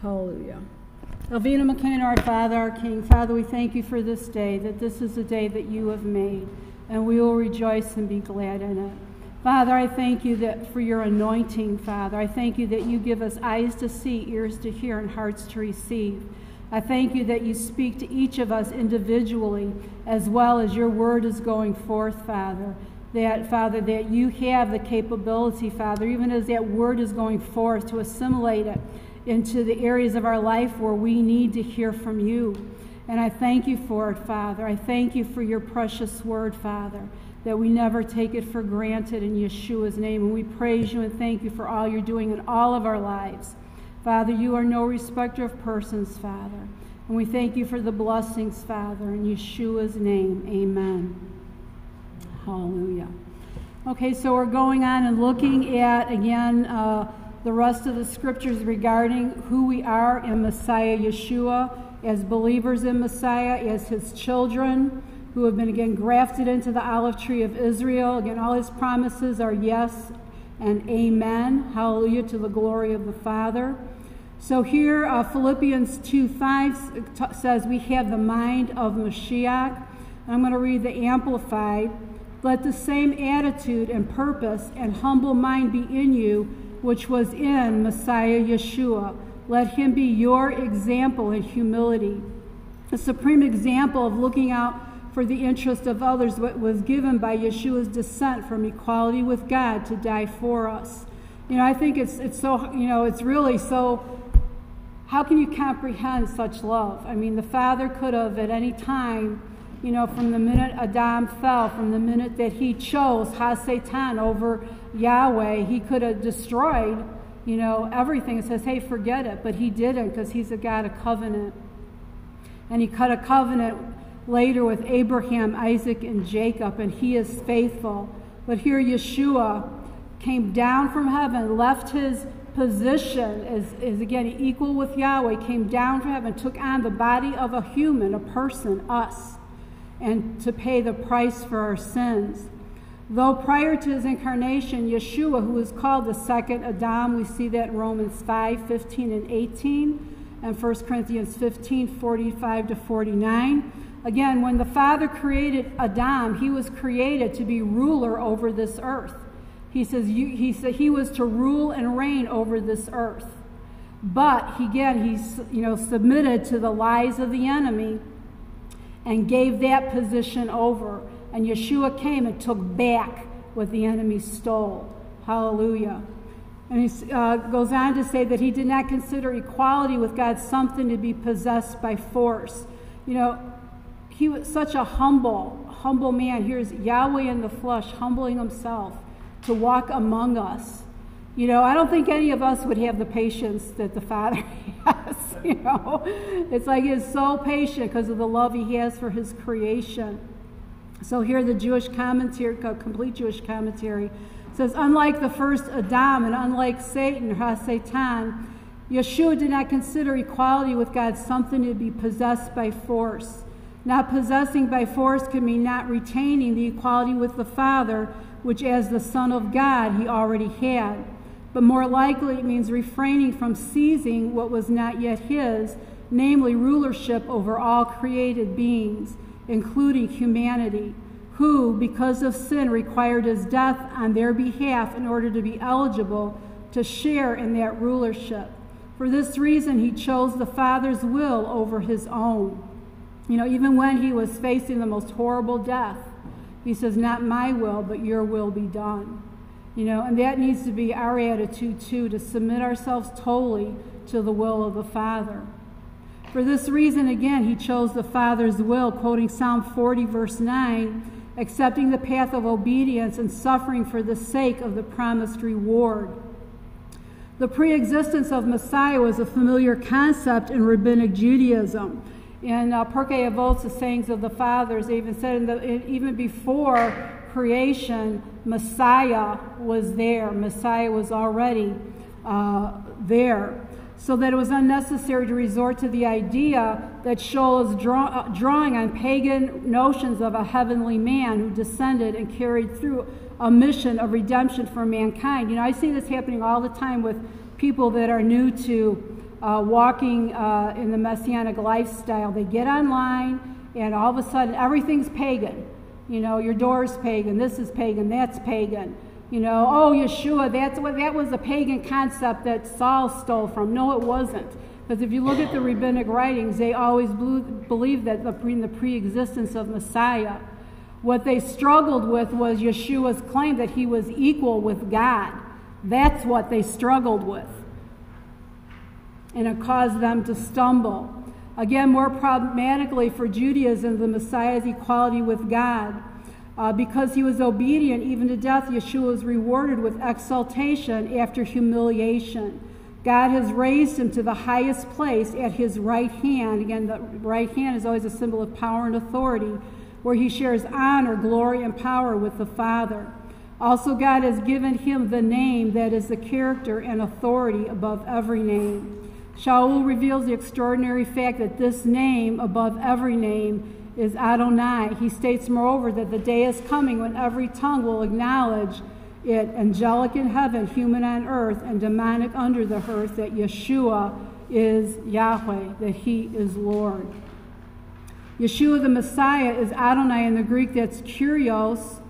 Hallelujah. Alvina McKenna, our Father, our King. Father, we thank you for this day, that this is the day that you have made, and we will rejoice and be glad in it. Father, I thank you that for your anointing, Father. I thank you that you give us eyes to see, ears to hear, and hearts to receive. I thank you that you speak to each of us individually, as well as your word is going forth, Father. That, Father, that you have the capability, Father, even as that word is going forth, to assimilate it into the areas of our life where we need to hear from you. And I thank you for it, Father. I thank you for your precious word, Father, that we never take it for granted in Yeshua's name. And we praise you and thank you for all you're doing in all of our lives. Father, you are no respecter of persons, Father. And we thank you for the blessings, Father, in Yeshua's name. Amen. Hallelujah. Okay, so we're going on and looking at, again, the rest of the scriptures regarding who we are in Messiah Yeshua, as believers in Messiah, as his children, who have been, again, grafted into the olive tree of Israel. Again, all his promises are yes and amen. Hallelujah, to the glory of the Father. So here, Philippians 2:5 says, we have the mind of Mashiach. I'm going to read the Amplified. Let the same attitude and purpose and humble mind be in you, which was in Messiah Yeshua. Let him be your example in humility. The supreme example of looking out for the interest of others was given by Yeshua's descent from equality with God to die for us. You know, I think it's so, you know, it's really so, how can you comprehend such love? I mean, the Father could have at any time, you know, from the minute Adam fell, from the minute that he chose HaSatan over Yahweh, he could have destroyed, you know, everything. It says, hey, forget it. But he didn't, because he's a God of covenant. And he cut a covenant later with Abraham, Isaac, and Jacob, and he is faithful. But here Yeshua came down from heaven, left his position as again, equal with Yahweh, came down from heaven, took on the body of a human, a person, us, and to pay the price for our sins. Though prior to his incarnation, Yeshua, who is called the second Adam, we see that in Romans 5:15 and 18, and 1 Corinthians 15:45 to 49. Again, when the Father created Adam, he was created to be ruler over this earth. He says he was to rule and reign over this earth. But he submitted to the lies of the enemy and gave that position over. And Yeshua came and took back what the enemy stole. Hallelujah. And he goes on to say that he did not consider equality with God something to be possessed by force. You know, he was such a humble man. Here's Yahweh in the flesh humbling himself to walk among us. You know, I don't think any of us would have the patience that the Father has, you know. It's like he is so patient because of the love he has for his creation. So here the complete Jewish commentary says, unlike the first Adam and unlike Satan, HaSatan, Yeshua did not consider equality with God something to be possessed by force. Not possessing by force can mean not retaining the equality with the Father, which as the Son of God he already had. But more likely it means refraining from seizing what was not yet his, namely rulership over all created beings, including humanity, who, because of sin, required his death on their behalf in order to be eligible to share in that rulership. For this reason, he chose the Father's will over his own. You know, even when he was facing the most horrible death, he says, not my will, but your will be done. You know, and that needs to be our attitude too, to submit ourselves totally to the will of the Father. For this reason, again, he chose the Father's will, quoting Psalm 40:9, accepting the path of obedience and suffering for the sake of the promised reward. The pre-existence of Messiah was a familiar concept in Rabbinic Judaism. In Perkei Avot, the sayings of the fathers, they even said even before creation, Messiah was there. Messiah was already there. So that it was unnecessary to resort to the idea that Sheol is drawing on pagan notions of a heavenly man who descended and carried through a mission of redemption for mankind. You know, I see this happening all the time with people that are new to walking in the Messianic lifestyle. They get online, and all of a sudden, everything's pagan. You know, your door's pagan, this is pagan, that's pagan. You know, oh, Yeshua, that was a pagan concept that Saul stole from. No, it wasn't. Because if you look at the rabbinic writings, they always believed that in the pre-existence of Messiah. What they struggled with was Yeshua's claim that he was equal with God. That's what they struggled with. And it caused them to stumble. Again, more problematically for Judaism, the Messiah's equality with God. Because he was obedient even to death, Yeshua was rewarded with exaltation after humiliation. God has raised him to the highest place at his right hand. Again, the right hand is always a symbol of power and authority, where he shares honor, glory, and power with the Father. Also, God has given him the name that is the character and authority above every name. Shaul reveals the extraordinary fact that this name above every name is Adonai. He states, moreover, that the day is coming when every tongue will acknowledge it, angelic in heaven, human on earth, and demonic under the earth, that Yeshua is Yahweh, that he is Lord. Yeshua the Messiah is Adonai in the Greek, that's kurios.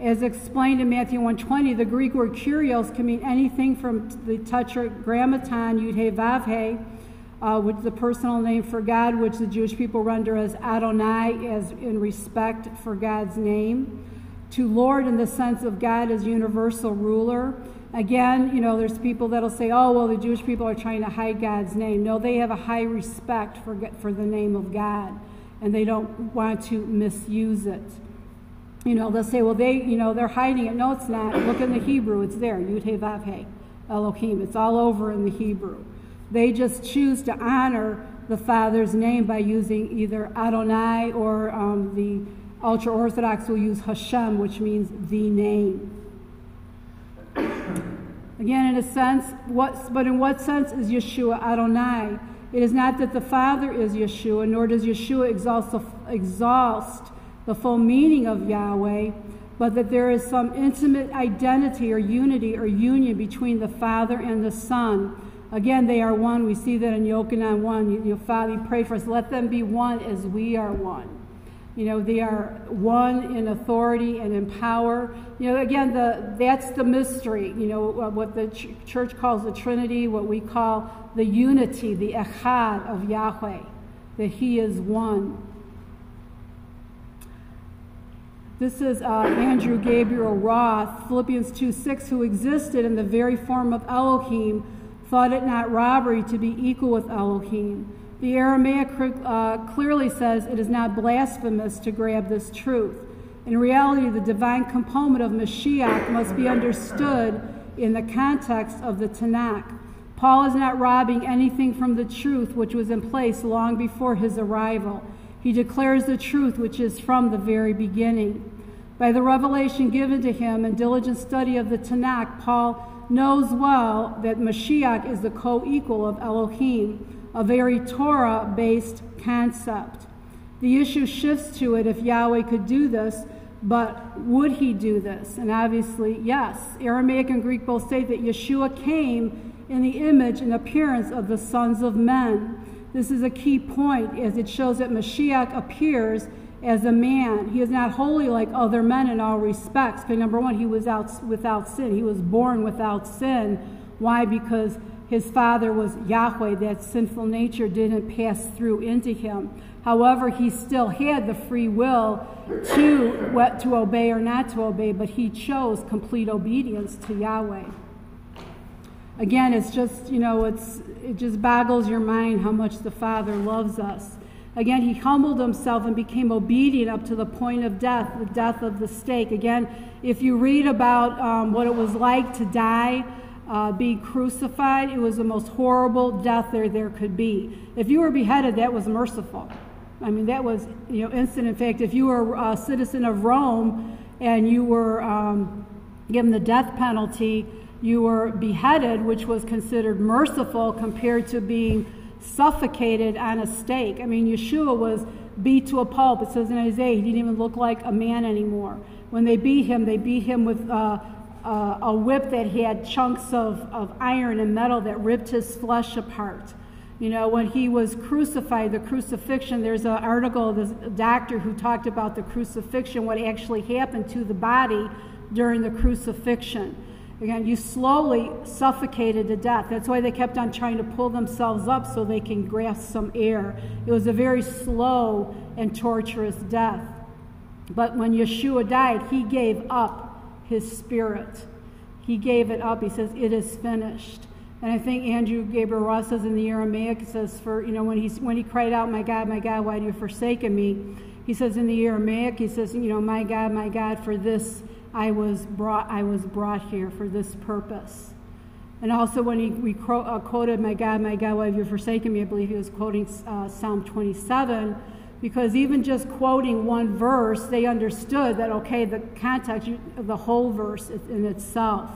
As explained in Matthew 1:20, the Greek word kurios can mean anything from the Tetragrammaton, Yud-Heh-Vav-Heh, which is the personal name for God, which the Jewish people render as Adonai, as in respect for God's name, to Lord in the sense of God as universal ruler. Again, you know, there's people that'll say, oh, well, the Jewish people are trying to hide God's name. No, they have a high respect for the name of God, and they don't want to misuse it. You know, they'll say, well, they're hiding it. No, it's not. Look in the Hebrew, it's there, Yud-Heh-Vav-Heh, Elohim. It's all over in the Hebrew. They just choose to honor the Father's name by using either Adonai or the ultra-Orthodox will use Hashem, which means the name. Again, in a sense, but in what sense is Yeshua Adonai? It is not that the Father is Yeshua, nor does Yeshua exhaust the full meaning of Yahweh, but that there is some intimate identity or unity or union between the Father and the Son. Again, they are one. We see that in Yochanan 1. You know, Father, you pray for us. Let them be one as we are one. You know, they are one in authority and in power. You know, again, that's the mystery. You know, what the church calls the Trinity, what we call the unity, the Echad of Yahweh, that he is one. This is Andrew Gabriel Roth, Philippians 2:6, who existed in the very form of Elohim, thought it not robbery to be equal with Elohim. The Aramaic clearly says it is not blasphemous to grab this truth. In reality, the divine component of Mashiach must be understood in the context of the Tanakh. Paul is not robbing anything from the truth which was in place long before his arrival. He declares the truth which is from the very beginning. By the revelation given to him and diligent study of the Tanakh, Paul knows well that Mashiach is the co-equal of Elohim, a very Torah-based concept. The issue shifts to it if Yahweh could do this, but would he do this? And obviously, yes. Aramaic and Greek both state that Yeshua came in the image and appearance of the sons of men. This is a key point, as it shows that Mashiach appears as a man. He is not holy like other men in all respects. Because number one, he was without sin. He was born without sin. Why? Because his father was Yahweh. That sinful nature didn't pass through into him. However, he still had the free will to what to obey or not to obey, but he chose complete obedience to Yahweh. Again, it's just, you know, it just boggles your mind how much the Father loves us. Again, he humbled himself and became obedient up to the point of death, the death of the stake. Again, if you read about what it was like to die, be crucified, it was the most horrible death there could be. If you were beheaded, that was merciful. I mean, that was, you know, instant. In fact, if you were a citizen of Rome and you were given the death penalty, you were beheaded, which was considered merciful compared to being suffocated on a stake. I mean, Yeshua was beat to a pulp. It says in Isaiah, he didn't even look like a man anymore. When they beat him with a whip that he had chunks of iron and metal that ripped his flesh apart. You know, when he was crucified, the crucifixion, there's an article, this doctor who talked about the crucifixion, what actually happened to the body during the crucifixion. Again, you slowly suffocated to death. That's why they kept on trying to pull themselves up so they can grasp some air. It was a very slow and torturous death. But when Yeshua died, he gave up his spirit. He gave it up. He says, it is finished. And I think Andrew Gabriel Ross says in the Aramaic, it says, for, you know, when he cried out, my God, why do you forsaken me? He says in the Aramaic, he says, you know, my God, for this I was brought here, for this purpose. And also when we quoted, my God, why have you forsaken me? I believe he was quoting Psalm 27, because even just quoting one verse, they understood that, okay, the context of the whole verse in itself.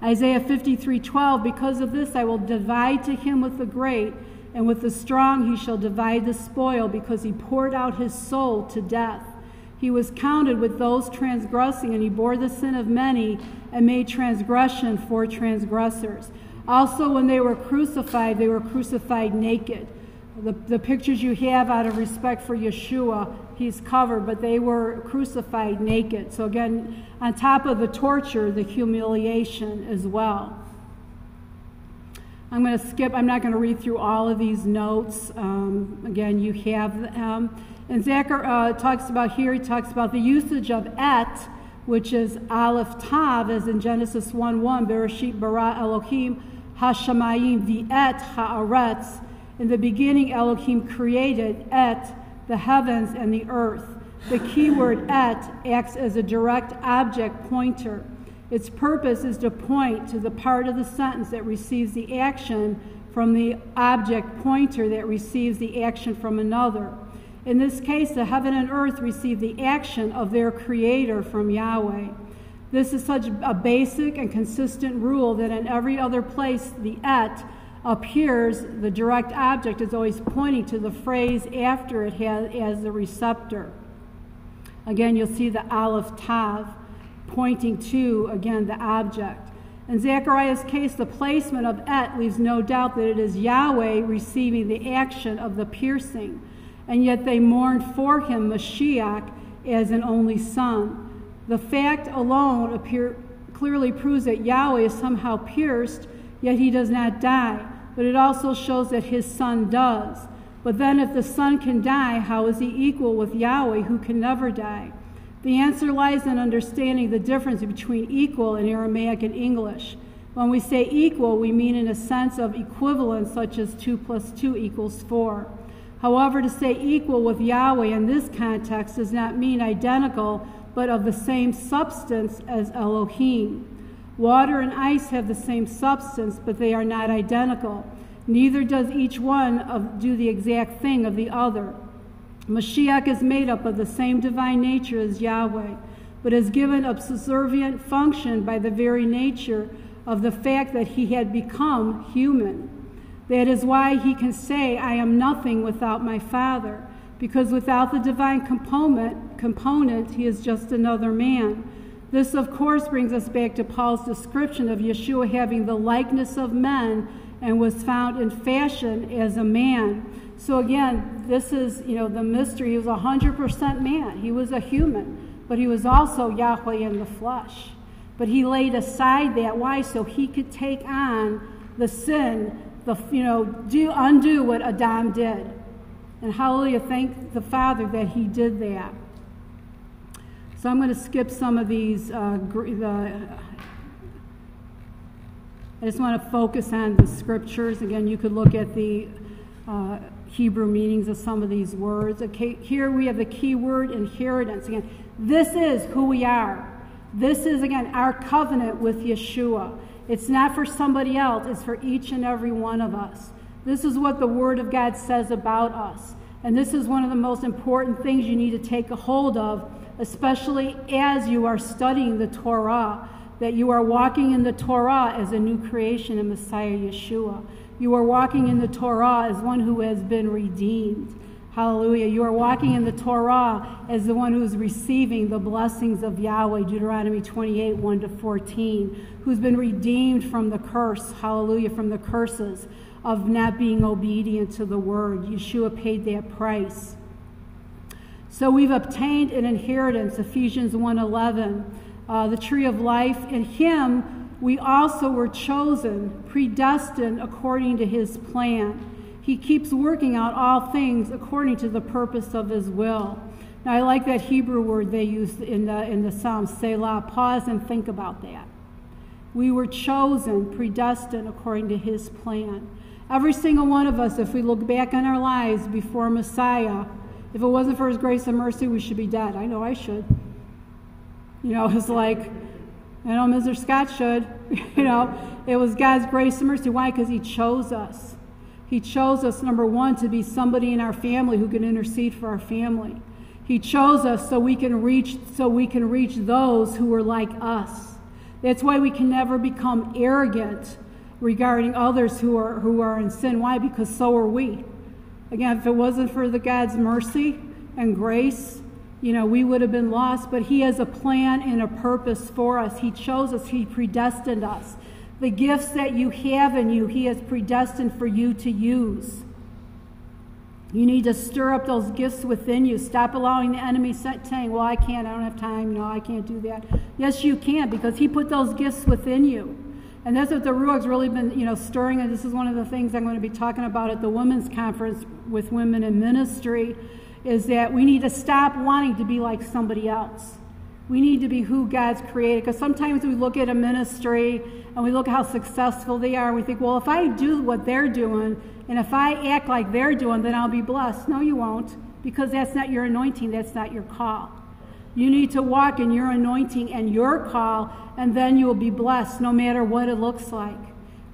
Isaiah 53:12, because of this I will divide to him with the great, and with the strong he shall divide the spoil, because he poured out his soul to death. He was counted with those transgressing, and he bore the sin of many, and made transgression for transgressors. Also, when they were crucified naked. The pictures you have out of respect for Yeshua, he's covered, but they were crucified naked. So again, on top of the torture, the humiliation as well. I'm going to skip. I'm not going to read through all of these notes. Again, you have them. And Zachariah talks about here, he talks about the usage of et, which is Aleph Tav, as in Genesis 1:1, Bereshit bara Elohim, ha-shamayim, the et ha'aretz. In the beginning, Elohim created et, the heavens, and the earth. The keyword et acts as a direct object pointer. Its purpose is to point to the part of the sentence that receives the action from the object pointer that receives the action from another. In this case, the heaven and earth receive the action of their creator from Yahweh. This is such a basic and consistent rule that in every other place, the et appears, the direct object is always pointing to the phrase after it as the receptor. Again, you'll see the Aleph Tav pointing to, again, the object. In Zechariah's case, the placement of et leaves no doubt that it is Yahweh receiving the action of the piercing, and yet they mourned for him, Mashiach, as an only son. The fact alone clearly proves that Yahweh is somehow pierced, yet he does not die, but it also shows that his son does. But then if the son can die, how is he equal with Yahweh, who can never die? The answer lies in understanding the difference between equal in Aramaic and English. When we say equal, we mean in a sense of equivalence, such as 2 + 2 = 4. However, to say equal with Yahweh in this context does not mean identical, but of the same substance as Elohim. Water and ice have the same substance, but they are not identical. Neither does each one do the exact thing of the other. Mashiach is made up of the same divine nature as Yahweh, but is given a subservient function by the very nature of the fact that he had become human. That is why he can say, I am nothing without my Father, because without the divine component, he is just another man. This, of course, brings us back to Paul's description of Yeshua having the likeness of men and was found in fashion as a man. So again, this is, you know, the mystery. He was 100% man. He was a human, but he was also Yahweh in the flesh. But he laid aside that. Why? So he could take on the sin, undo what Adam did. And hallelujah, thank the Father that he did that. So I'm going to skip some of these. I just want to focus on the scriptures. Again, you could look at the Hebrew meanings of some of these words. Okay, here we have the key word inheritance. Again, this is who we are. This is, again, our covenant with Yeshua. It's not for somebody else. It's for each and every one of us. This is what the Word of God says about us. And this is one of the most important things you need to take a hold of, especially as you are studying the Torah, that you are walking in the Torah as a new creation in Messiah Yeshua. You are walking in the Torah as one who has been redeemed. Hallelujah. You are walking in the Torah as the one who is receiving the blessings of Yahweh, Deuteronomy 28:1-14, who's been redeemed from the curse, hallelujah, from the curses of not being obedient to the word. Yeshua paid that price. So we've obtained an inheritance, Ephesians 1:11, the tree of life. In him we also were chosen, predestined according to his plan. He keeps working out all things according to the purpose of his will. Now I like that Hebrew word they use in the Psalms, Selah. Pause and think about that. We were chosen, predestined according to his plan. Every single one of us, if we look back on our lives before Messiah, if it wasn't for his grace and mercy, we should be dead. I know I should. You know, it's like, I know Mr. Scott should. You know, it was God's grace and mercy. Why? Because he chose us. He chose us, number one, to be somebody in our family who can intercede for our family. He chose us so we can reach those who are like us. That's why we can never become arrogant regarding others who are in sin. Why? Because so are we. Again, if it wasn't for the God's mercy and grace, you know, we would have been lost. But he has a plan and a purpose for us. He chose us. He predestined us. The gifts that you have in you, he has predestined for you to use. You need to stir up those gifts within you. Stop allowing the enemy saying, well, I don't have time, no, I can't do that. Yes, you can, because he put those gifts within you. And that's what the Ruach's really been, you know, stirring. And this is one of the things I'm going to be talking about at the Women's Conference with Women in Ministry, is that we need to stop wanting to be like somebody else. We need to be who God's created. Because sometimes we look at a ministry and we look how successful they are. And we think, well, if I do what they're doing and if I act like they're doing, then I'll be blessed. No, you won't, because that's not your anointing. That's not your call. You need to walk in your anointing and your call, and then you will be blessed no matter what it looks like.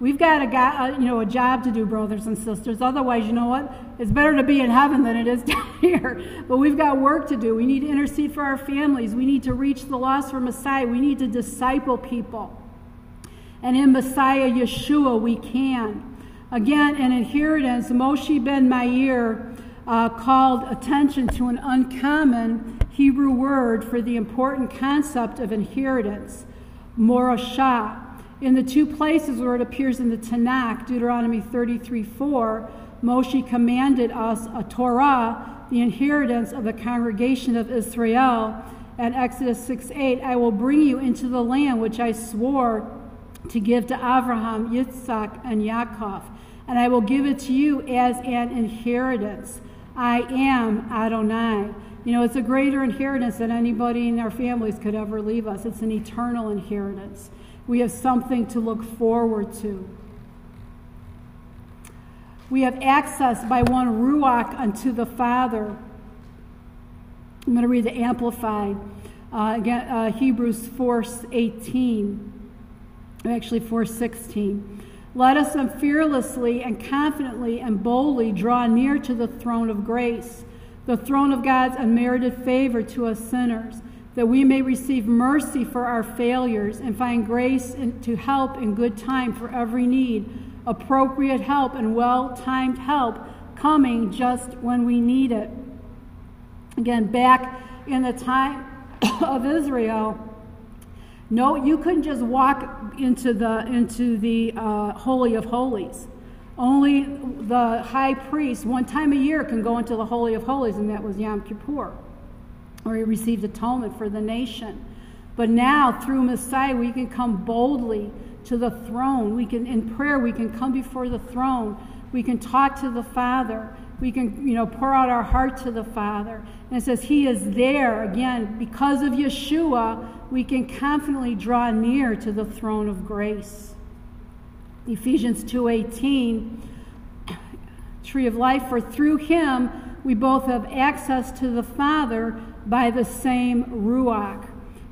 We've got a job to do, brothers and sisters. Otherwise, you know what? It's better to be in heaven than it is down here. But we've got work to do. We need to intercede for our families. We need to reach the lost for Messiah. We need to disciple people. And in Messiah Yeshua, we can. Again, an inheritance, Moshe ben Meir called attention to an uncommon Hebrew word for the important concept of inheritance, morashah. In the two places where it appears in the Tanakh, Deuteronomy 33:4, Moshe commanded us a Torah, the inheritance of the congregation of Israel, and Exodus 6:8, I will bring you into the land which I swore to give to Abraham, Yitzhak, and Yaakov, and I will give it to you as an inheritance. I am Adonai. You know, it's a greater inheritance than anybody in our families could ever leave us. It's an eternal inheritance. We have something to look forward to. We have access by one Ruach unto the Father. I'm going to read the Amplified. Hebrews 4:18. Actually 4:16. Let us fearlessly and confidently and boldly draw near to the throne of grace, the throne of God's unmerited favor to us sinners, that we may receive mercy for our failures and find grace to help in good time for every need, appropriate help and well-timed help coming just when we need it. Again, back in the time of Israel, no, you couldn't just walk into the Holy of Holies. Only the high priest one time a year can go into the Holy of Holies, and that was Yom Kippur, or he received atonement for the nation. But now, through Messiah, we can come boldly to the throne. We can, in prayer, we can come before the throne. We can talk to the Father. We can, you know, pour out our heart to the Father. And it says, he is there. Again, because of Yeshua, we can confidently draw near to the throne of grace. Ephesians 2:18, tree of life, for through him, we both have access to the Father by the same Ruach.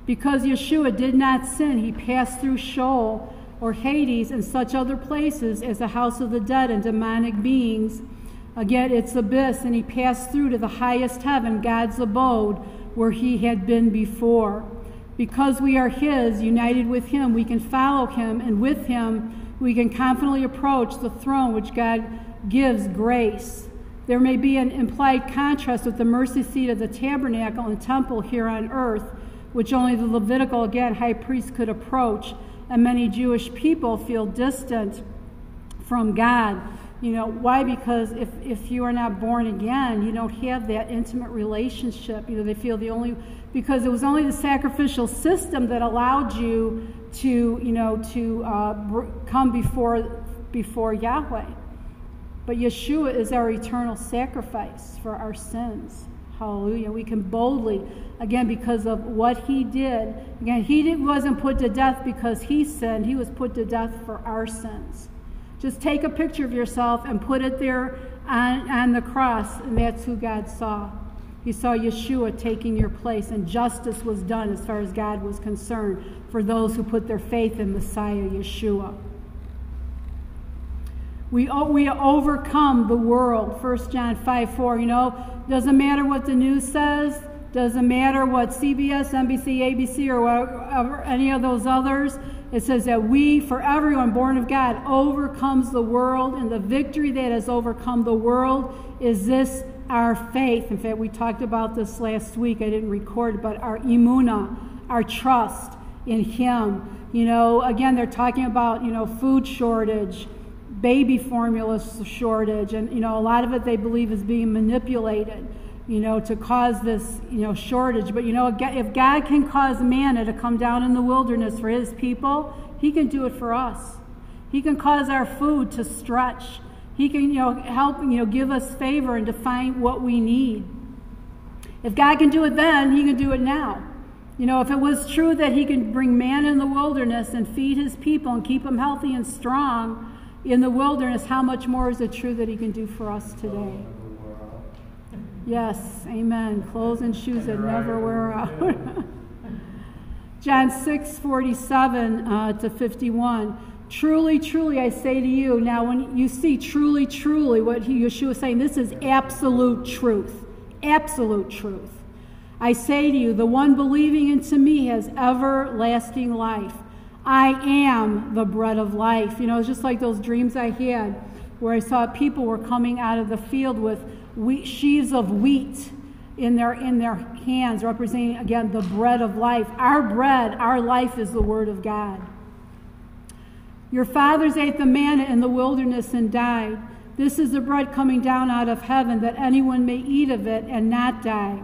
Because Yeshua did not sin, he passed through Sheol or Hades and such other places as the house of the dead and demonic beings. Again, its abyss, and he passed through to the highest heaven, God's abode, where he had been before. Because we are his, united with him, we can follow him, and with him we can confidently approach the throne which God gives grace. There may be an implied contrast with the mercy seat of the tabernacle and temple here on earth, which only the Levitical, again, high priest could approach, and many Jewish people feel distant from God. You know, why? Because if you are not born again, you don't have that intimate relationship. You know, they feel the only, because it was only the sacrificial system that allowed you to, you know, to come before Yahweh. But Yeshua is our eternal sacrifice for our sins. Hallelujah. We can boldly, again, because of what he did. Again, he wasn't put to death because he sinned. He was put to death for our sins. Just take a picture of yourself and put it there on the cross, and that's who God saw. He saw Yeshua taking your place, and justice was done as far as God was concerned for those who put their faith in Messiah Yeshua. We overcome the world, 1 John 5:4. You know, doesn't matter what the news says, doesn't matter what CBS, NBC, ABC, or whatever, any of those others. It says that we, for everyone born of God, overcomes the world, and the victory that has overcome the world is this, our faith. In fact, we talked about this last week. I didn't record it, but our imuna, our trust in Him. You know, again, they're talking about, you know, food shortage, baby formula shortage, and, you know, a lot of it they believe is being manipulated, you know, to cause this, you know, shortage. But, you know, if God can cause manna to come down in the wilderness for his people, he can do it for us. He can cause our food to stretch. He can, you know, help, you know, give us favor and define what we need. If God can do it then, he can do it now. You know, if it was true that he can bring manna in the wilderness and feed his people and keep them healthy and strong in the wilderness, how much more is it true that he can do for us today? Yes, amen. Clothes and shoes that never wear out. John 6:47 to 51. Truly, truly, I say to you. Now, when you see truly, truly, what Yeshua is saying, this is absolute truth. Absolute truth. I say to you, the one believing into me has everlasting life. I am the bread of life. You know, it's just like those dreams I had where I saw people were coming out of the field with sheaves of wheat in their hands, representing, again, the bread of life. Our bread, our life is the word of God. Your fathers ate the manna in the wilderness and died. This is the bread coming down out of heaven, that anyone may eat of it and not die.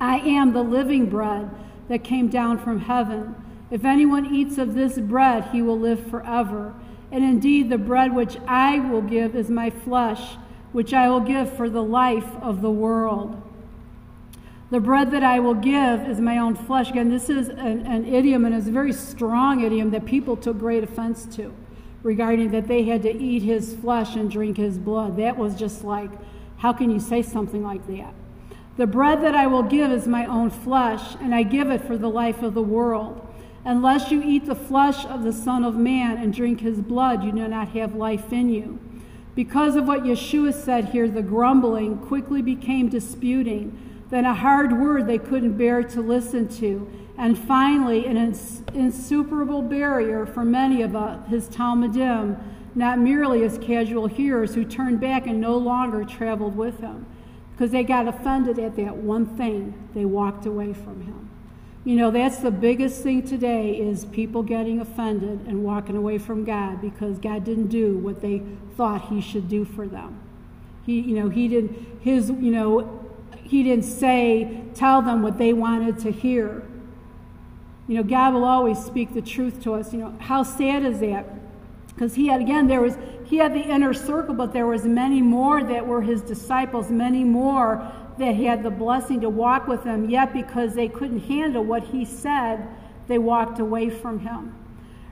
I am the living bread that came down from heaven. If anyone eats of this bread, he will live forever. And indeed, the bread which I will give is my flesh, which I will give for the life of the world. The bread that I will give is my own flesh. Again, this is an idiom, and it's a very strong idiom that people took great offense to, regarding that they had to eat his flesh and drink his blood. That was just like, how can you say something like that? The bread that I will give is my own flesh, and I give it for the life of the world. Unless you eat the flesh of the Son of Man and drink his blood, you do not have life in you. Because of what Yeshua said here, the grumbling quickly became disputing, then a hard word they couldn't bear to listen to, and finally an insuperable barrier for many of his Talmudim, not merely as casual hearers who turned back and no longer traveled with him. Because they got offended at that one thing, they walked away from him. You know, that's the biggest thing today, is people getting offended and walking away from God because God didn't do what they thought he should do for them. He didn't tell them what they wanted to hear. You know, God will always speak the truth to us. You know, how sad is that? Because he had the inner circle, but there was many more that were his disciples, many more that he had the blessing to walk with him, yet because they couldn't handle what he said, they walked away from him.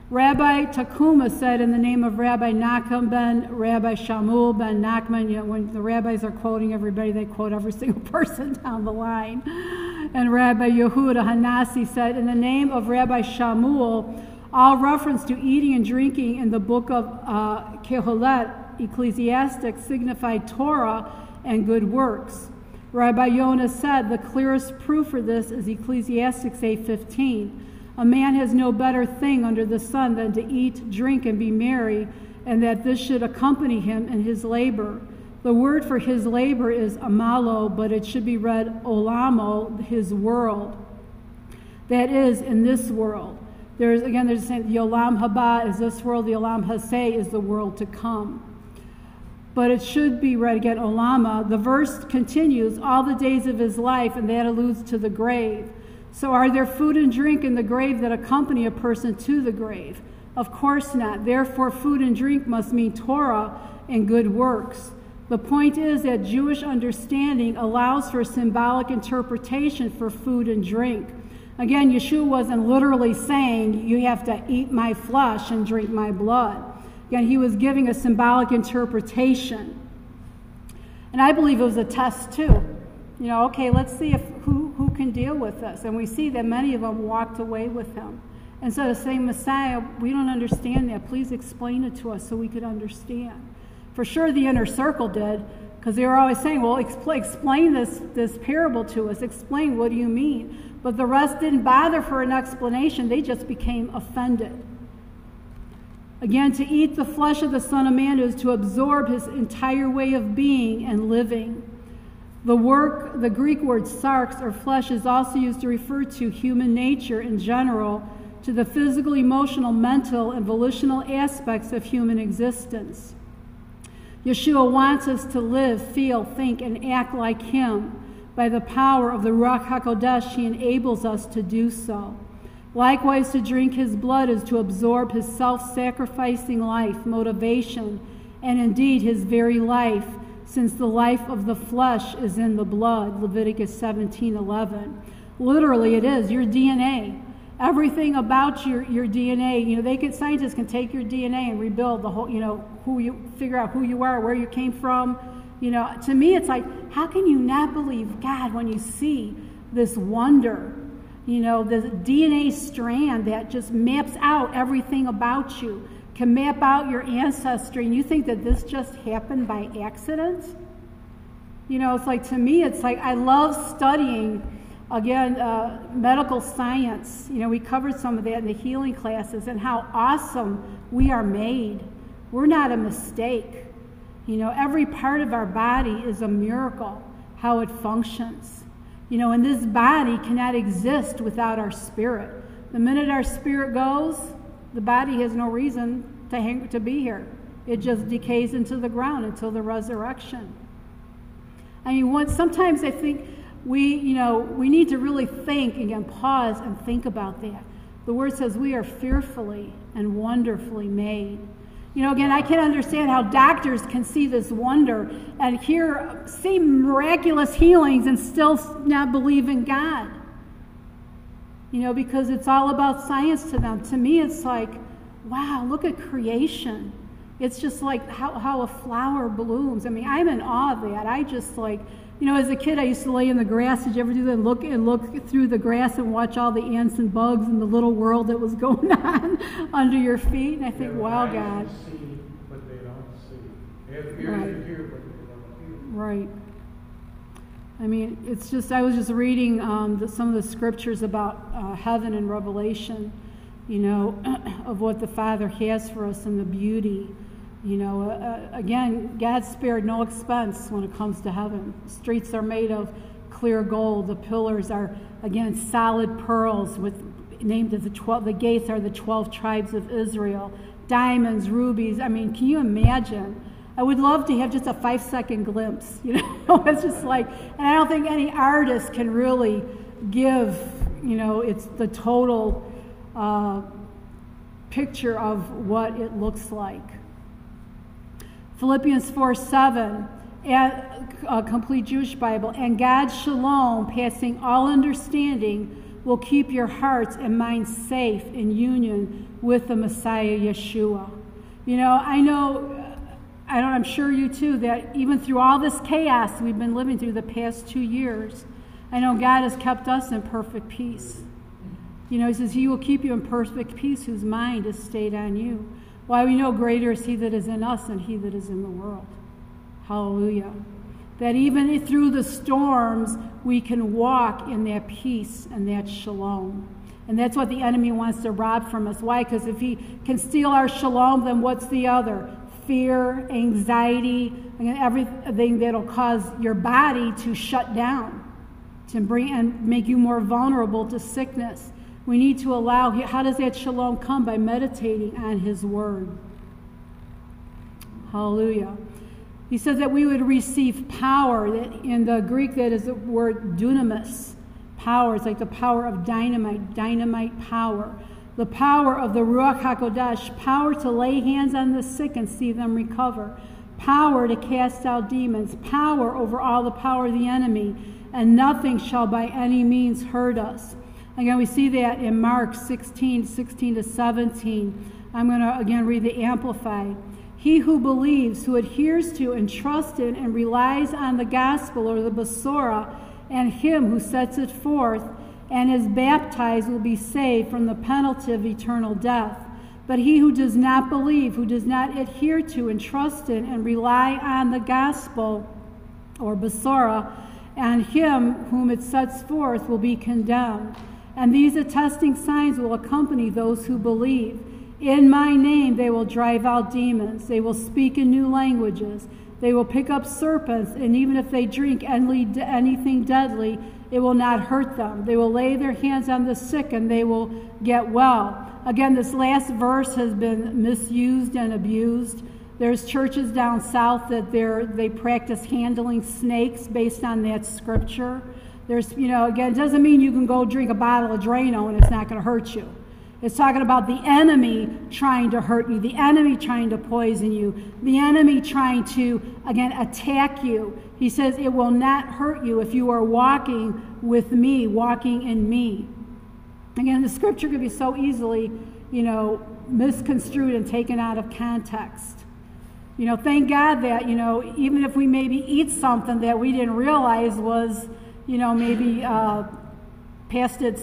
Rabbi Takuma said, in the name of Rabbi Nachum ben Rabbi Shamuel ben Nachman, you know, when the rabbis are quoting everybody, they quote every single person down the line. And Rabbi Yehuda Hanasi said, in the name of Rabbi Shamuel, all reference to eating and drinking in the book of Kehelet, Ecclesiastes, signified Torah and good works. Rabbi Yonah said, the clearest proof for this is Ecclesiastes 8:15. A man has no better thing under the sun than to eat, drink, and be merry, and that this should accompany him in his labor. The word for his labor is amalo, but it should be read olamo, his world. That is, in this world. There's the olam haba is this world, the olam haseh is the world to come. but it should be read again, Olama. The verse continues, all the days of his life, and that alludes to the grave. So are there food and drink in the grave that accompany a person to the grave? Of course not. Therefore, food and drink must mean Torah and good works. The point is that Jewish understanding allows for symbolic interpretation for food and drink. Again, Yeshua wasn't literally saying, you have to eat my flesh and drink my blood. Again, he was giving a symbolic interpretation. And I believe it was a test too. You know, okay, let's see if who can deal with this. And we see that many of them walked away with him. And so to say, Messiah, we don't understand that. Please explain it to us so we could understand. For sure the inner circle did, because they were always saying, well, explain this parable to us. Explain, what do you mean? But the rest didn't bother for an explanation. They just became offended. Again, to eat the flesh of the Son of Man is to absorb his entire way of being and living. The Greek word sarx, or flesh, is also used to refer to human nature in general, to the physical, emotional, mental, and volitional aspects of human existence. Yeshua wants us to live, feel, think, and act like him. By the power of the Ruach HaKodesh, he enables us to do so. Likewise, to drink his blood is to absorb his self-sacrificing life, motivation, and indeed his very life, since the life of the flesh is in the blood, Leviticus 17:11. Literally, it is your DNA. Everything about your DNA, you know, scientists can take your DNA and rebuild the whole, you know, figure out who you are, where you came from. You know, to me, it's like, how can you not believe God when you see this wonder, you know, the DNA strand that just maps out everything about you, can map out your ancestry, and you think that this just happened by accident? You know, it's like, to me, it's like, I love studying. Again, medical science, you know, we covered some of that in the healing classes, and how awesome we are made. We're not a mistake. You know, every part of our body is a miracle, how it functions. You know, and this body cannot exist without our spirit. The minute our spirit goes, the body has no reason to be here. It just decays into the ground until the resurrection. I mean, sometimes I think, we need to really think, again, pause and think about that. The word says we are fearfully and wonderfully made. You know, again, I can't understand how doctors can see this wonder and see miraculous healings and still not believe in God. You know, because it's all about science to them. To me, it's like, wow, look at creation. It's just like how a flower blooms. I mean, I'm in awe of that. I just like... You know, as a kid, I used to lay in the grass. Did you ever do that? Look through the grass and watch all the ants and bugs and the little world that was going on under your feet. And I think, wow, God. They see what they don't see. They have ears to hear what they don't hear. Right. I mean, it's just, I was just reading some of the scriptures about heaven and Revelation, you know, of what the Father has for us and the beauty. You know, again, God spared no expense when it comes to heaven. Streets are made of clear gold. The pillars are, again, solid pearls named as the 12. The gates are the 12 tribes of Israel. Diamonds, rubies. I mean, can you imagine? I would love to have just a 5-second glimpse. You know, it's just like, and I don't think any artist can really give, you know, it's the total picture of what it looks like. Philippians 4:7, a complete Jewish Bible, and God's shalom, passing all understanding, will keep your hearts and minds safe in union with the Messiah Yeshua. You know, I'm sure you too, that even through all this chaos we've been living through the past 2 years, I know God has kept us in perfect peace. You know, he says, he will keep you in perfect peace whose mind is stayed on you. Why, we know greater is he that is in us than he that is in the world. Hallelujah. That even through the storms, we can walk in that peace and that shalom. And that's what the enemy wants to rob from us. Why? Because if he can steal our shalom, then what's the other? Fear, anxiety, and everything that'll cause your body to shut down, to bring and make you more vulnerable to sickness. We need to allow, how does that shalom come? By meditating on his word. Hallelujah. He says that we would receive power. In the Greek, that is the word dunamis. Power. It's like the power of dynamite. Dynamite power. The power of the Ruach HaKodesh. Power to lay hands on the sick and see them recover. Power to cast out demons. Power over all the power of the enemy. And nothing shall by any means hurt us. Again, we see that in Mark 16:16 to 17. I'm going to, again, read the Amplified. He who believes, who adheres to and trusts in and relies on the gospel or the Besorah and him who sets it forth and is baptized will be saved from the penalty of eternal death. But he who does not believe, who does not adhere to and trust in and rely on the gospel or Besorah and him whom it sets forth will be condemned. And these attesting signs will accompany those who believe. In my name they will drive out demons. They will speak in new languages. They will pick up serpents, and even if they drink anything deadly, it will not hurt them. They will lay their hands on the sick, and they will get well. Again, this last verse has been misused and abused. There's churches down south that they practice handling snakes based on that scripture. There's, again, it doesn't mean you can go drink a bottle of Drano and it's not going to hurt you. It's talking about the enemy trying to hurt you, the enemy trying to poison you, the enemy trying to, again, attack you. He says it will not hurt you if you are walking with me, walking in me. Again, the scripture could be so easily, misconstrued and taken out of context. Thank God that, even if we maybe eat something that we didn't realize was, maybe past its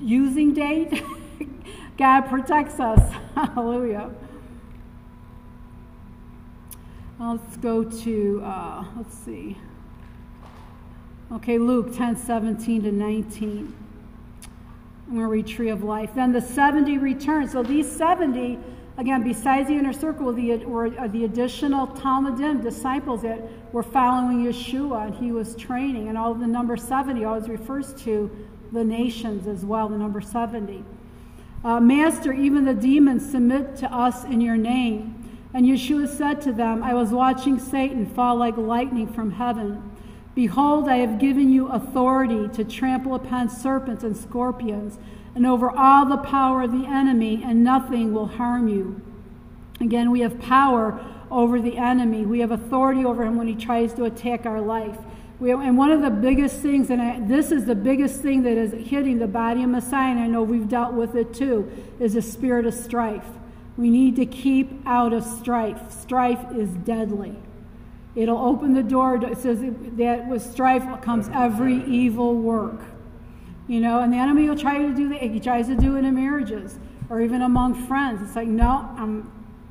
using date, God protects us. Hallelujah. Let's go to, let's see. Okay, Luke 10:17 to 19. I'm going to read Tree of Life. Then the 70 returned. So these 70, again, besides the inner circle, were the additional Talmudim disciples that were following Yeshua, and he was training. And all the number 70 always refers to the nations as well, the number 70. Master, even the demons submit to us in your name. And Yeshua said to them, I was watching Satan fall like lightning from heaven. Behold, I have given you authority to trample upon serpents and scorpions, and over all the power of the enemy, and nothing will harm you. Again, we have power over the enemy. We have authority over him when he tries to attack our life. And one of the biggest things, this is the biggest thing that is hitting the body of Messiah, and I know we've dealt with it too, is the spirit of strife. We need to keep out of strife. Strife is deadly. It'll open the door. It says that with strife comes every evil work. And the enemy will try to do that. He tries to do it in marriages or even among friends. It's like, no, I'm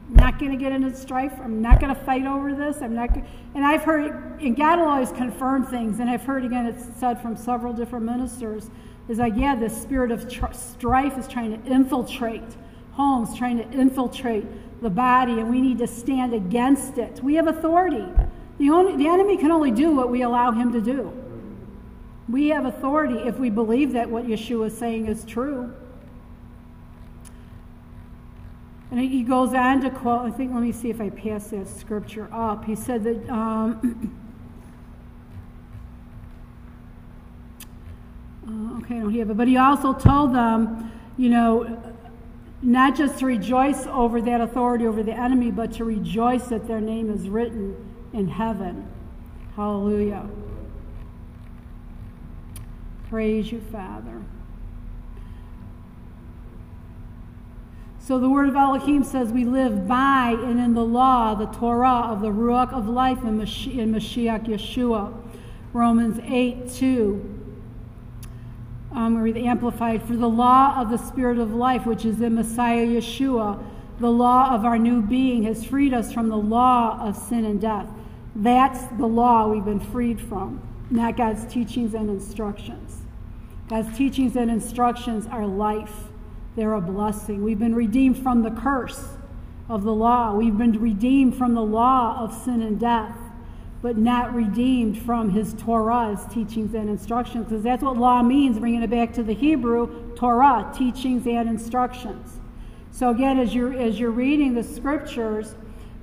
not going to get into strife. I'm not going to fight over this. I'm not. And I've heard, and God will always confirm things. And I've heard, again, it's said from several different ministers, is like, yeah, the spirit of strife is trying to infiltrate homes, trying to infiltrate the body, and we need to stand against it. We have authority. The enemy can only do what we allow him to do. We have authority if we believe that what Yeshua is saying is true. And he goes on to quote, I think, let me see if I pass that scripture up. He said that, okay, I don't have it, but he also told them, not just to rejoice over that authority over the enemy, but to rejoice that their name is written in heaven. Hallelujah. Praise you, Father. So the word of Elohim says we live by and in the law, the Torah of the Ruach of life in Mashiach Yeshua. Romans 8:2. I'm going to read the Amplified. For the law of the Spirit of life, which is in Messiah Yeshua, the law of our new being, has freed us from the law of sin and death. That's the law we've been freed from, not God's teachings and instructions. God's teachings and instructions are life. They're a blessing. We've been redeemed from the curse of the law. We've been redeemed from the law of sin and death, but not redeemed from his Torah, his teachings and instructions, because that's what law means, bringing it back to the Hebrew, Torah, teachings and instructions. So again, as you're reading the scriptures,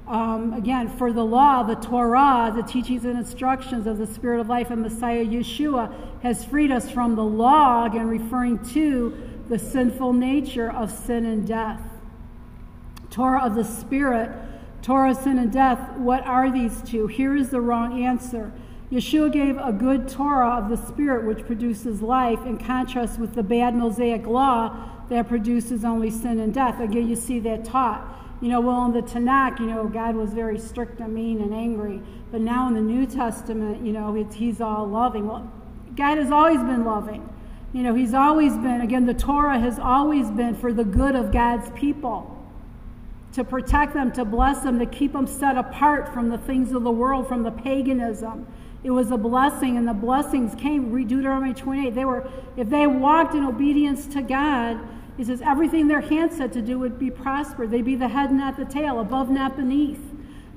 Again, for the law, the Torah, the teachings and instructions of the Spirit of Life and Messiah Yeshua has freed us from the law, again referring to the sinful nature of sin and death. Torah of the Spirit, Torah, sin, and death, what are these two? Here is the wrong answer. Yeshua gave a good Torah of the Spirit, which produces life, in contrast with the bad Mosaic law that produces only sin and death. Again, you see that taught. You know, well, in the Tanakh, you know, God was very strict and mean and angry. But now in the New Testament, you know, he's all loving. Well, God has always been loving. You know, he's always been, again, the Torah has always been for the good of God's people, to protect them, to bless them, to keep them set apart from the things of the world, from the paganism. It was a blessing, and the blessings came. Read Deuteronomy 28. If they walked in obedience to God, he says, everything their hands had to do would be prospered. They'd be the head, not the tail, above, not beneath.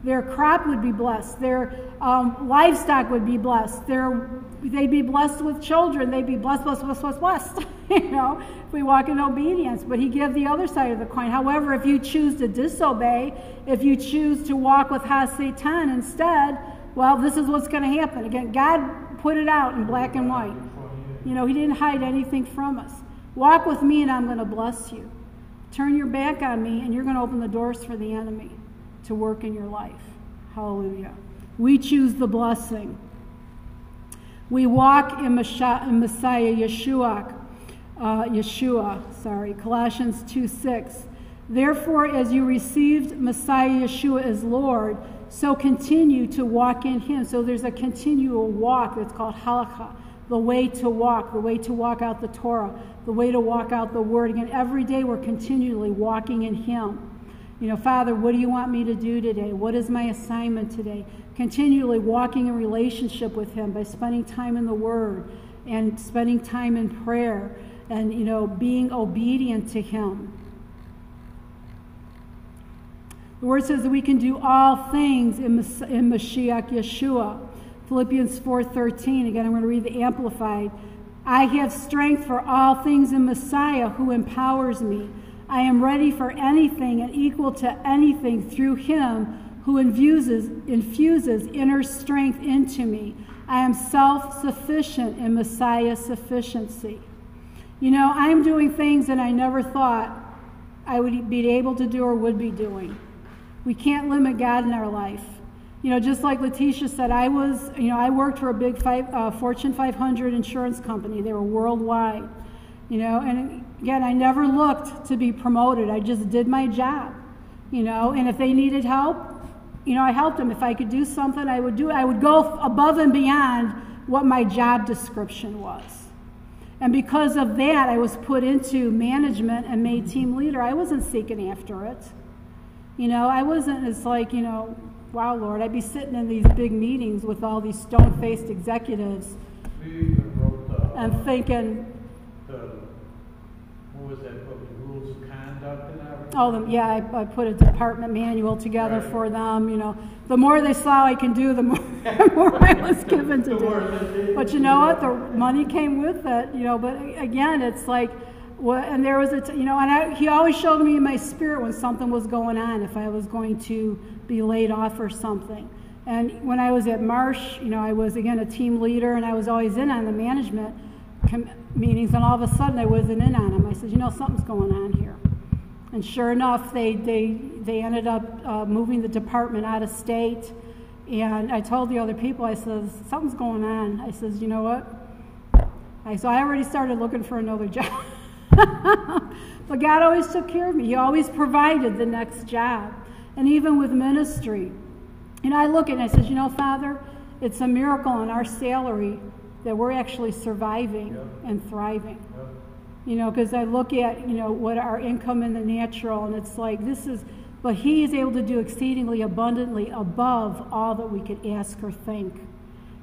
Their crop would be blessed. Their livestock would be blessed. They'd be blessed with children. They'd be blessed, blessed, blessed, blessed, blessed. You know, if we walk in obedience. But he gave the other side of the coin. However, if you choose to disobey, if you choose to walk with HaSatan instead, well, this is what's going to happen. Again, God put it out in black and white. You know, he didn't hide anything from us. Walk with me and I'm going to bless you. Turn your back on me and you're going to open the doors for the enemy to work in your life. Hallelujah. We choose the blessing. We walk in Messiah Yeshua. Colossians 2:6. Therefore, as you received Messiah Yeshua as Lord, so continue to walk in him. So there's a continual walk that's called halakha, the way to walk out the Torah, the way to walk out the Word. Again, every day we're continually walking in him. You know, Father, what do you want me to do today? What is my assignment today? Continually walking in relationship with him by spending time in the Word and spending time in prayer and, you know, being obedient to him. The Word says that we can do all things in Mashiach Yeshua. Philippians 4:13. Again, I'm going to read the Amplified. I have strength for all things in Messiah who empowers me. I am ready for anything and equal to anything through him who infuses inner strength into me. I am self-sufficient in Messiah's sufficiency. You know, I'm doing things that I never thought I would be able to do or would be doing. We can't limit God in our life. You know, just like Letitia said, I worked for a big Fortune 500 insurance company. They were worldwide. You know, and again, I never looked to be promoted. I just did my job, you know, and if they needed help, you know, I helped them. If I could do something, I would do it. I would go above and beyond what my job description was. And because of that, I was put into management and made team leader. I wasn't seeking after it. You know, I wasn't, it's like, you know, wow, Lord, I'd be sitting in these big meetings with all these stone-faced executives and thinking, what was that book, the rules of conduct and everything? Oh, yeah, I put a department manual together for them, you know. The more they saw I can do, the more I was given to do. But you know what? The money came with it, you know. But again, it's like, and there was he always showed me in my spirit when something was going on, if I was going to be laid off or something. And when I was at Marsh, you know, I was, again, a team leader, and I was always in on the management meetings, and all of a sudden I wasn't in on them. I said, you know, something's going on here. And sure enough, they ended up moving the department out of state. And I told the other people, I said, something's going on. I said, you know what? I already started looking for another job. But God always took care of me. He always provided the next job. And even with ministry. And I look at it and I said, you know, Father, it's a miracle on our salary that we're actually surviving and thriving. Yep. You know, because I look at, you know, what our income in the natural, and it's like but he is able to do exceedingly abundantly above all that we could ask or think.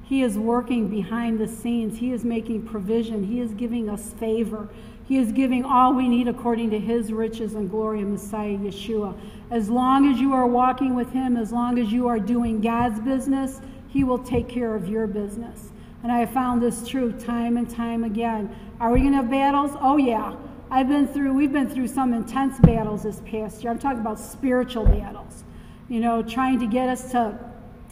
He is working behind the scenes. He is making provision. He is giving us favor. He is giving all we need according to his riches and glory in Messiah Yeshua. As long as you are walking with him, as long as you are doing God's business, he will take care of your business. And I have found this true time and time again. Are we going to have battles? Oh, yeah. We've been through some intense battles this past year. I'm talking about spiritual battles. you know, trying to get us to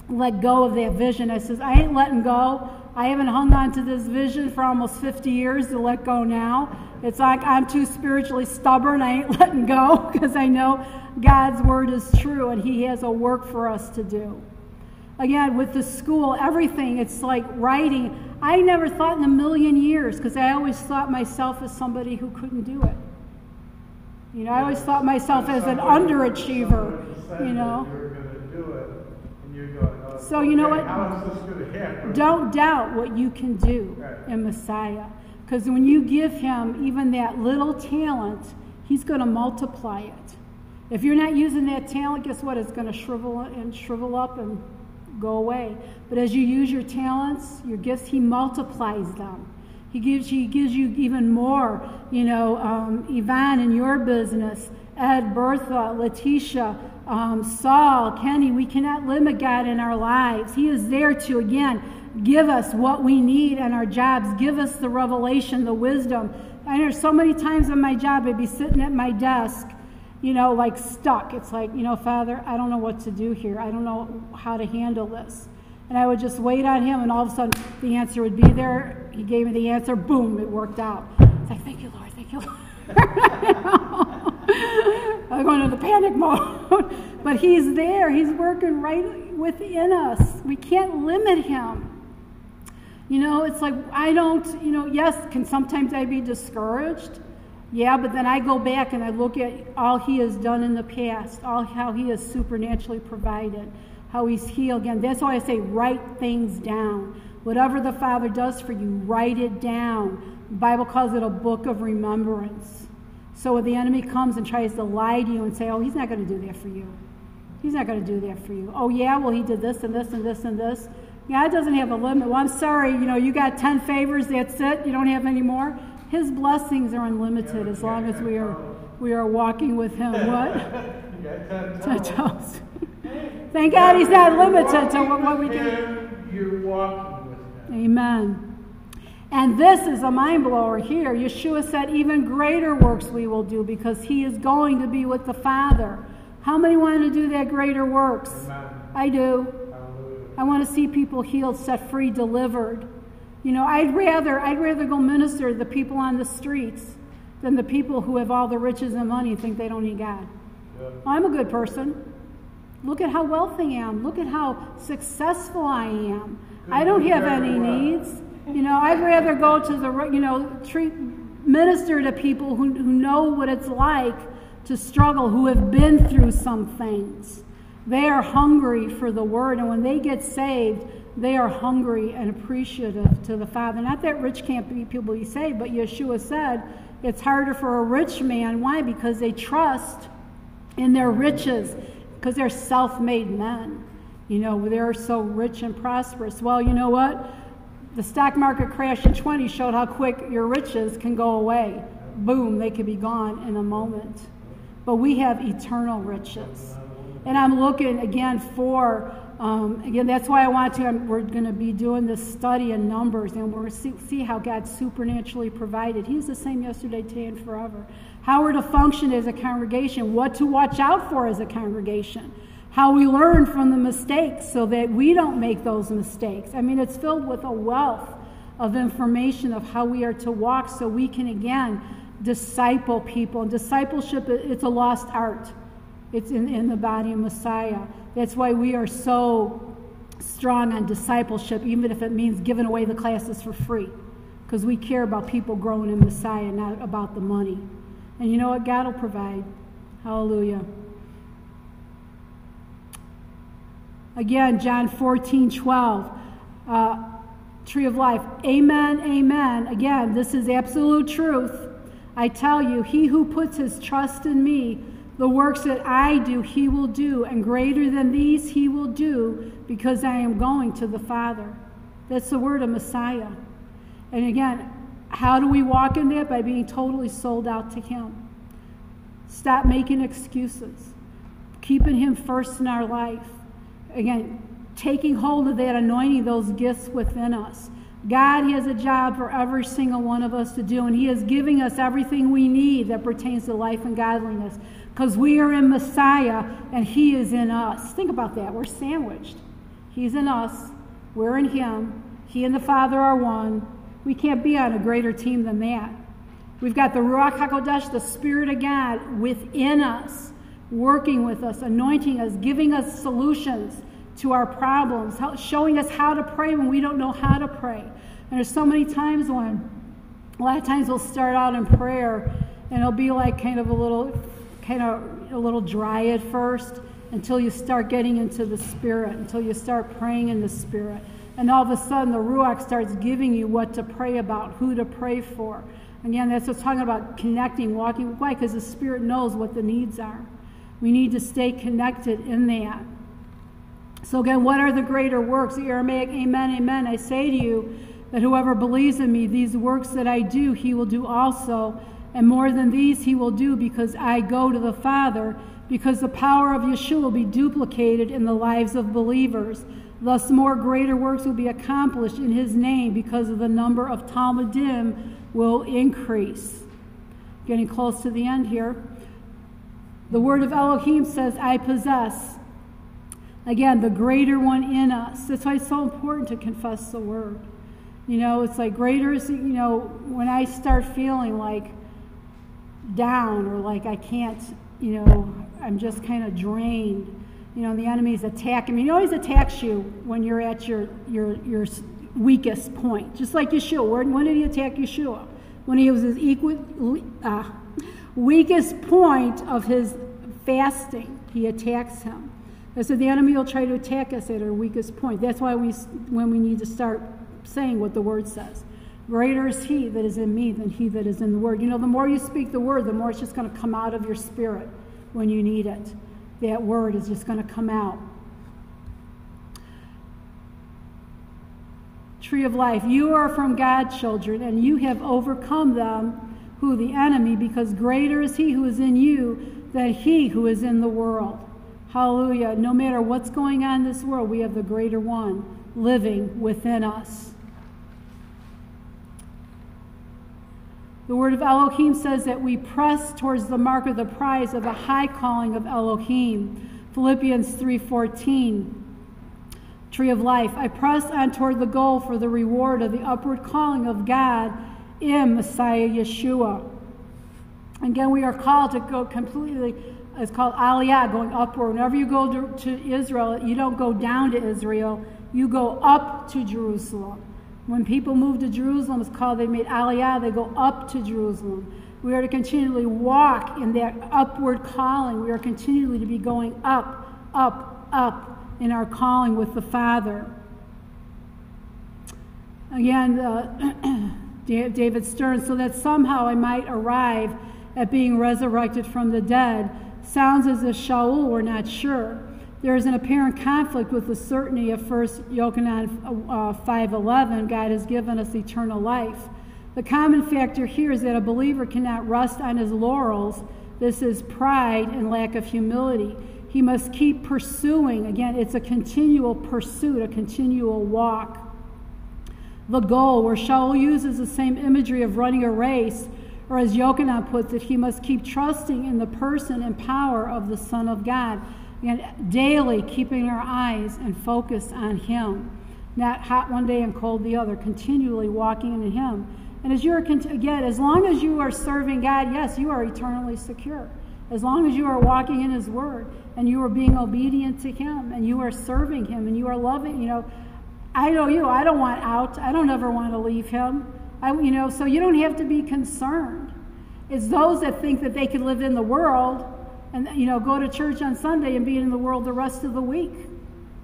let go of that vision. I says, I ain't letting go. I haven't hung on to this vision for almost 50 years to let go now. It's like I'm too spiritually stubborn. I ain't letting go because I know God's word is true and he has a work for us to do. Again, with the school, everything, it's like writing. I never thought in a million years, because I always thought myself as somebody who couldn't do it. You know, I always thought myself as an underachiever, you know. So you know what? Don't doubt what you can do in Messiah. Because when you give him even that little talent, he's going to multiply it. If you're not using that talent, guess what? It's going to shrivel up and go away. But as you use your talents, your gifts, he multiplies them. He gives you even more. You know, Yvonne in your business, Ed, Bertha, Letitia, Saul, Kenny, we cannot limit God in our lives. He is there to, again, give us what we need in our jobs, give us the revelation, the wisdom. I know so many times on my job, I'd be sitting at my desk, you know, like stuck. It's like, you know, Father, I don't know what to do here. I don't know how to handle this. And I would just wait on him, and all of a sudden, the answer would be there. He gave me the answer. Boom, it worked out. It's like, thank you, Lord, thank you, Lord. You know? I'm going into panic mode. But he's there. He's working right within us. We can't limit him. You know, it's like, I don't, you know, yes, can sometimes I be discouraged? Yeah, but then I go back and I look at all he has done in the past, all how he has supernaturally provided, how he's healed. Again, that's why I say write things down. Whatever the Father does for you, write it down. The Bible calls it a book of remembrance. So when the enemy comes and tries to lie to you and say, oh, he's not going to do that for you. He's not going to do that for you. Oh, yeah, well, he did this and this and this and this. God doesn't have a limit. Well, I'm sorry, you know, you got 10 favors, that's it. You don't have any more. His blessings are unlimited as long as we are walking with him. What? You got 10 toes. Thank God he's not limited to what we do. You're walking with him. Amen. And this is a mind blower here. Yeshua said, even greater works we will do because he is going to be with the Father. How many want to do that greater works? Amen. I do. Hallelujah. I want to see people healed, set free, delivered. You know, I'd rather go minister to the people on the streets than the people who have all the riches and money and think they don't need God. Yeah. I'm a good person. Look at how wealthy I am. Look at how successful I am. I don't have any needs. You know, I'd rather go to the, you know, minister to people who know what it's like to struggle, who have been through some things. They are hungry for the word, and when they get saved, they are hungry and appreciative to the Father. Not that rich can't be people be saved, but Yeshua said it's harder for a rich man. Why? Because they trust in their riches, because they're self-made men. You know, they're so rich and prosperous. Well, you know what? The stock market crash in 20 showed how quick your riches can go away. Boom, they could be gone in a moment. But we have eternal riches. And I'm looking, again, for, again, that's why I want to, we're going to be doing this study in Numbers, and we're going to see how God supernaturally provided. He's the same yesterday, today, and forever. How we're to function as a congregation, what to watch out for as a congregation. How we learn from the mistakes so that we don't make those mistakes. I mean, it's filled with a wealth of information of how we are to walk so we can, again, disciple people. And discipleship, it's a lost art. It's in the body of Messiah. That's why we are so strong on discipleship, even if it means giving away the classes for free, because we care about people growing in Messiah, not about the money. And you know what? God will provide. Hallelujah. Again, John 14:12, tree of life. Amen, amen. Again, this is absolute truth. I tell you, he who puts his trust in me, the works that I do, he will do, and greater than these he will do, because I am going to the Father. That's the word of Messiah. And again, how do we walk in that? By being totally sold out to him. Stop making excuses. Keeping him first in our life. Again, taking hold of that anointing, those gifts within us. God has a job for every single one of us to do, and he is giving us everything we need that pertains to life and godliness. because we are in Messiah and He is in us. Think about that. We're sandwiched. He's in us. We're in Him. He and the Father are one. We can't be on a greater team than that. We've got the Ruach HaKodesh, the Spirit of God, within us, working with us, anointing us, giving us solutions to our problems, showing us how to pray when we don't know how to pray. And there's so many times when, a lot of times we'll start out in prayer and it'll be like kind of a little dry at first until you start getting into the Spirit, until you start praying in the Spirit. And all of a sudden the Ruach starts giving you what to pray about, who to pray for. Again, that's what's talking about connecting, walking. Why? Because the Spirit knows what the needs are. We need to stay connected in that. So again, what are the greater works? The Aramaic, amen, amen, I say to you, that whoever believes in me, these works that I do, he will do also. And more than these he will do, because I go to the Father, because the power of Yeshua will be duplicated in the lives of believers. Thus more greater works will be accomplished in his name, because of the number of Talmudim will increase. Getting close to the end here. The word of Elohim says, I possess. Again, the greater one in us. That's why it's so important to confess the word. You know, it's like greater is, you know, when I start feeling like down or like I can't, you know, I'm just kind of drained. You know, the enemy's attacking me. He always attacks you when you're at your weakest point. Just like Yeshua. When did he attack Yeshua? When he was his weakest point of his fasting, he attacks him. And so the enemy will try to attack us at our weakest point. That's why when we need to start saying what the word says. Greater is he that is in me than he that is in the word. You know, the more you speak the word, the more it's just going to come out of your spirit when you need it. That word is just going to come out. Tree of life. You are from God, children, and you have overcome them, who the enemy, because greater is he who is in you than he who is in the world. Hallelujah. No matter what's going on in this world, we have the greater one living within us. The word of Elohim says that we press towards the mark of the prize of the high calling of Elohim. Philippians 3:14, tree of life. I press on toward the goal for the reward of the upward calling of God in Messiah Yeshua. Again, we are called to go completely, it's called Aliyah, going upward. Whenever you go to Israel, you don't go down to Israel, you go up to Jerusalem. When people move to Jerusalem, it's called, they made Aliyah, they go up to Jerusalem. We are to continually walk in that upward calling. We are continually to be going up, up, up in our calling with the Father. Again, David Stern, so that somehow I might arrive at being resurrected from the dead. Sounds as if Shaul were not sure. There is an apparent conflict with the certainty of 1 Yochanan 5:11, God has given us eternal life. The common factor here is that a believer cannot rest on his laurels. This is pride and lack of humility. He must keep pursuing. Again, it's a continual pursuit, a continual walk. The goal, where Shaul uses the same imagery of running a race, or as Yochanan puts it, he must keep trusting in the person and power of the Son of God. And daily keeping our eyes and focus on Him. Not hot one day and cold the other, continually walking in Him. And as you're, again, as long as you are serving God, yes, you are eternally secure. As long as you are walking in His Word and you are being obedient to Him and you are serving Him and you are loving, you know, I know you, I don't want out. I don't ever want to leave Him. So you don't have to be concerned. It's those that think that they can live in the world and, you know, go to church on Sunday and be in the world the rest of the week.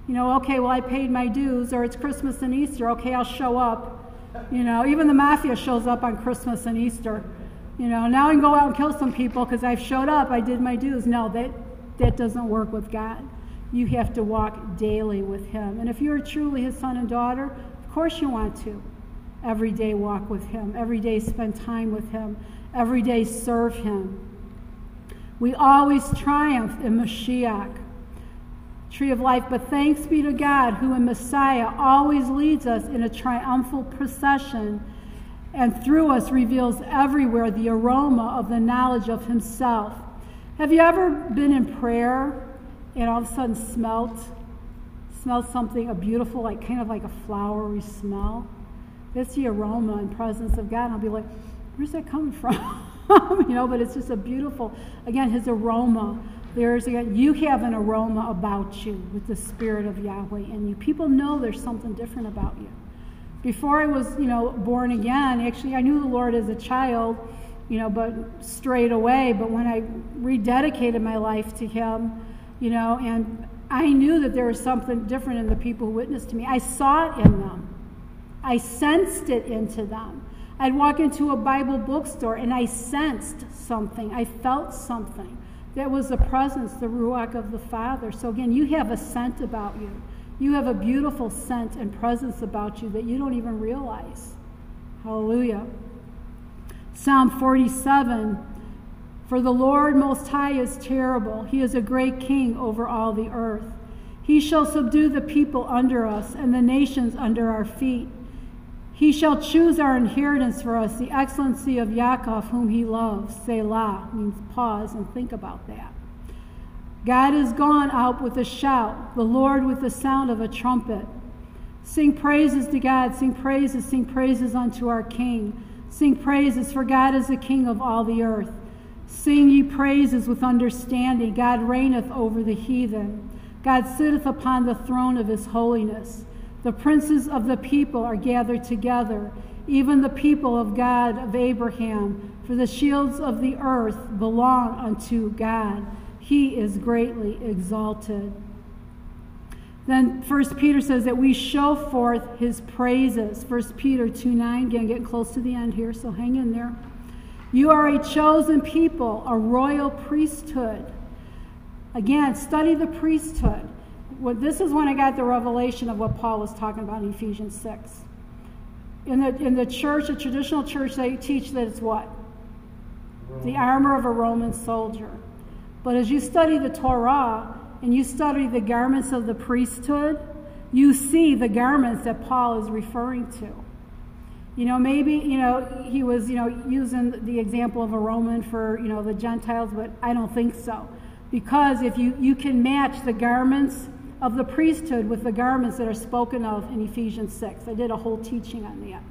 You know, okay, well, I paid my dues, or it's Christmas and Easter. Okay, I'll show up. You know, even the mafia shows up on Christmas and Easter. You know, now I can go out and kill some people because I've showed up, I did my dues. No, that doesn't work with God. You have to walk daily with Him. And if you're truly His son and daughter, of course you want to. Every day walk with Him. Every day spend time with Him. Every day serve Him. We always triumph in Mashiach, tree of life. But thanks be to God, who in Messiah always leads us in a triumphal procession, and through us reveals everywhere the aroma of the knowledge of Himself. Have you ever been in prayer and all of a sudden smelled something, a beautiful, like kind of like a flowery smell? That's the aroma and presence of God. And I'll be like, where's that coming from? But it's just a beautiful, again, his aroma. You have an aroma about you with the Spirit of Yahweh in you. People know there's something different about you. Before I was, born again, actually I knew the Lord as a child, but straight away. But when I rededicated my life to him, and I knew that there was something different in the people who witnessed to me. I saw it in them. I sensed it into them. I'd walk into a Bible bookstore and I sensed something. I felt something. That was the presence, the Ruach of the Father. So again, you have a scent about you. You have a beautiful scent and presence about you that you don't even realize. Hallelujah. Psalm 47, for the Lord Most High is terrible. He is a great king over all the earth. He shall subdue the people under us and the nations under our feet. He shall choose our inheritance for us, the excellency of Yaakov, whom he loves. Selah means pause and think about that. God is gone out with a shout, the Lord with the sound of a trumpet. Sing praises to God, sing praises unto our King. Sing praises, for God is the King of all the earth. Sing ye praises with understanding. God reigneth over the heathen. God sitteth upon the throne of his holiness. The princes of the people are gathered together, even the people of God of Abraham, for the shields of the earth belong unto God. He is greatly exalted. Then 1 Peter says that we show forth his praises. 1 Peter 2:9, again, getting close to the end here, so hang in there. You are a chosen people, a royal priesthood. Again, study the priesthood. Well, this is when I got the revelation of what Paul was talking about in Ephesians 6. In the church, the traditional church, they teach that it's what? The armor of a Roman soldier. But as you study the Torah and you study the garments of the priesthood, you see the garments that Paul is referring to. He was, using the example of a Roman for, the Gentiles, but I don't think so. Because if you can match the garments of the priesthood with the garments that are spoken of in Ephesians 6. I did a whole teaching on that.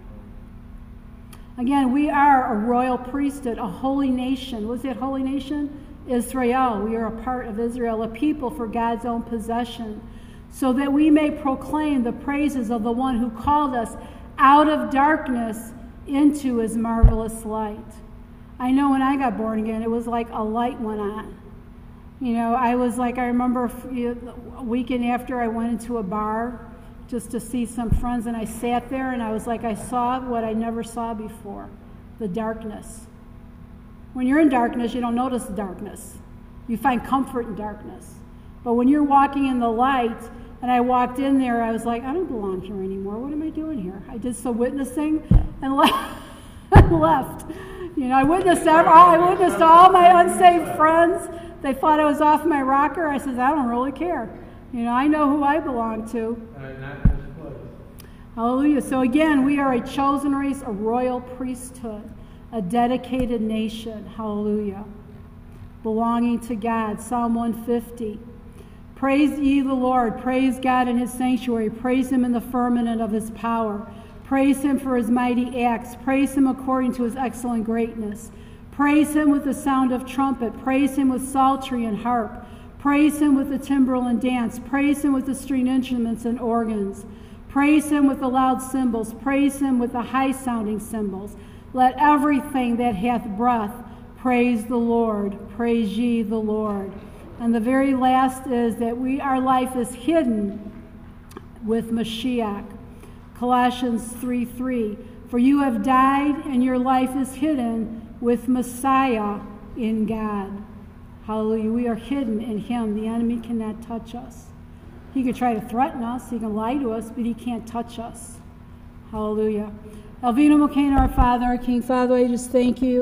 Again, we are a royal priesthood, a holy nation. What is that holy nation? Israel. We are a part of Israel, a people for God's own possession, so that we may proclaim the praises of the one who called us out of darkness into his marvelous light. I know when I got born again, it was like a light went on. I was like, I remember a weekend after I went into a bar just to see some friends, and I sat there, and I was like, I saw what I never saw before, the darkness. When you're in darkness, you don't notice the darkness. You find comfort in darkness. But when you're walking in the light, and I walked in there, I was like, I don't belong here anymore. What am I doing here? I did some witnessing and left. I witnessed all my unsaved friends. They thought I was off my rocker. I said, I don't really care. I know who I belong to. Hallelujah. So again, we are a chosen race, a royal priesthood, a dedicated nation. Hallelujah. Belonging to God. Psalm 150. Praise ye the Lord. Praise God in his sanctuary. Praise him in the firmament of his power. Praise him for his mighty acts. Praise him according to his excellent greatness. Praise him with the sound of trumpet. Praise him with psaltery and harp. Praise him with the timbrel and dance. Praise him with the stringed instruments and organs. Praise him with the loud cymbals. Praise him with the high-sounding cymbals. Let everything that hath breath praise the Lord. Praise ye the Lord. And the very last is that our life is hidden with Mashiach. Colossians 3:3. For you have died, and your life is hidden with Messiah in God. Hallelujah. We are hidden in him. The enemy cannot touch us. He can try to threaten us. He can lie to us, but he can't touch us. Hallelujah. Alvina McKenna, our Father, our King. Father, I just thank you.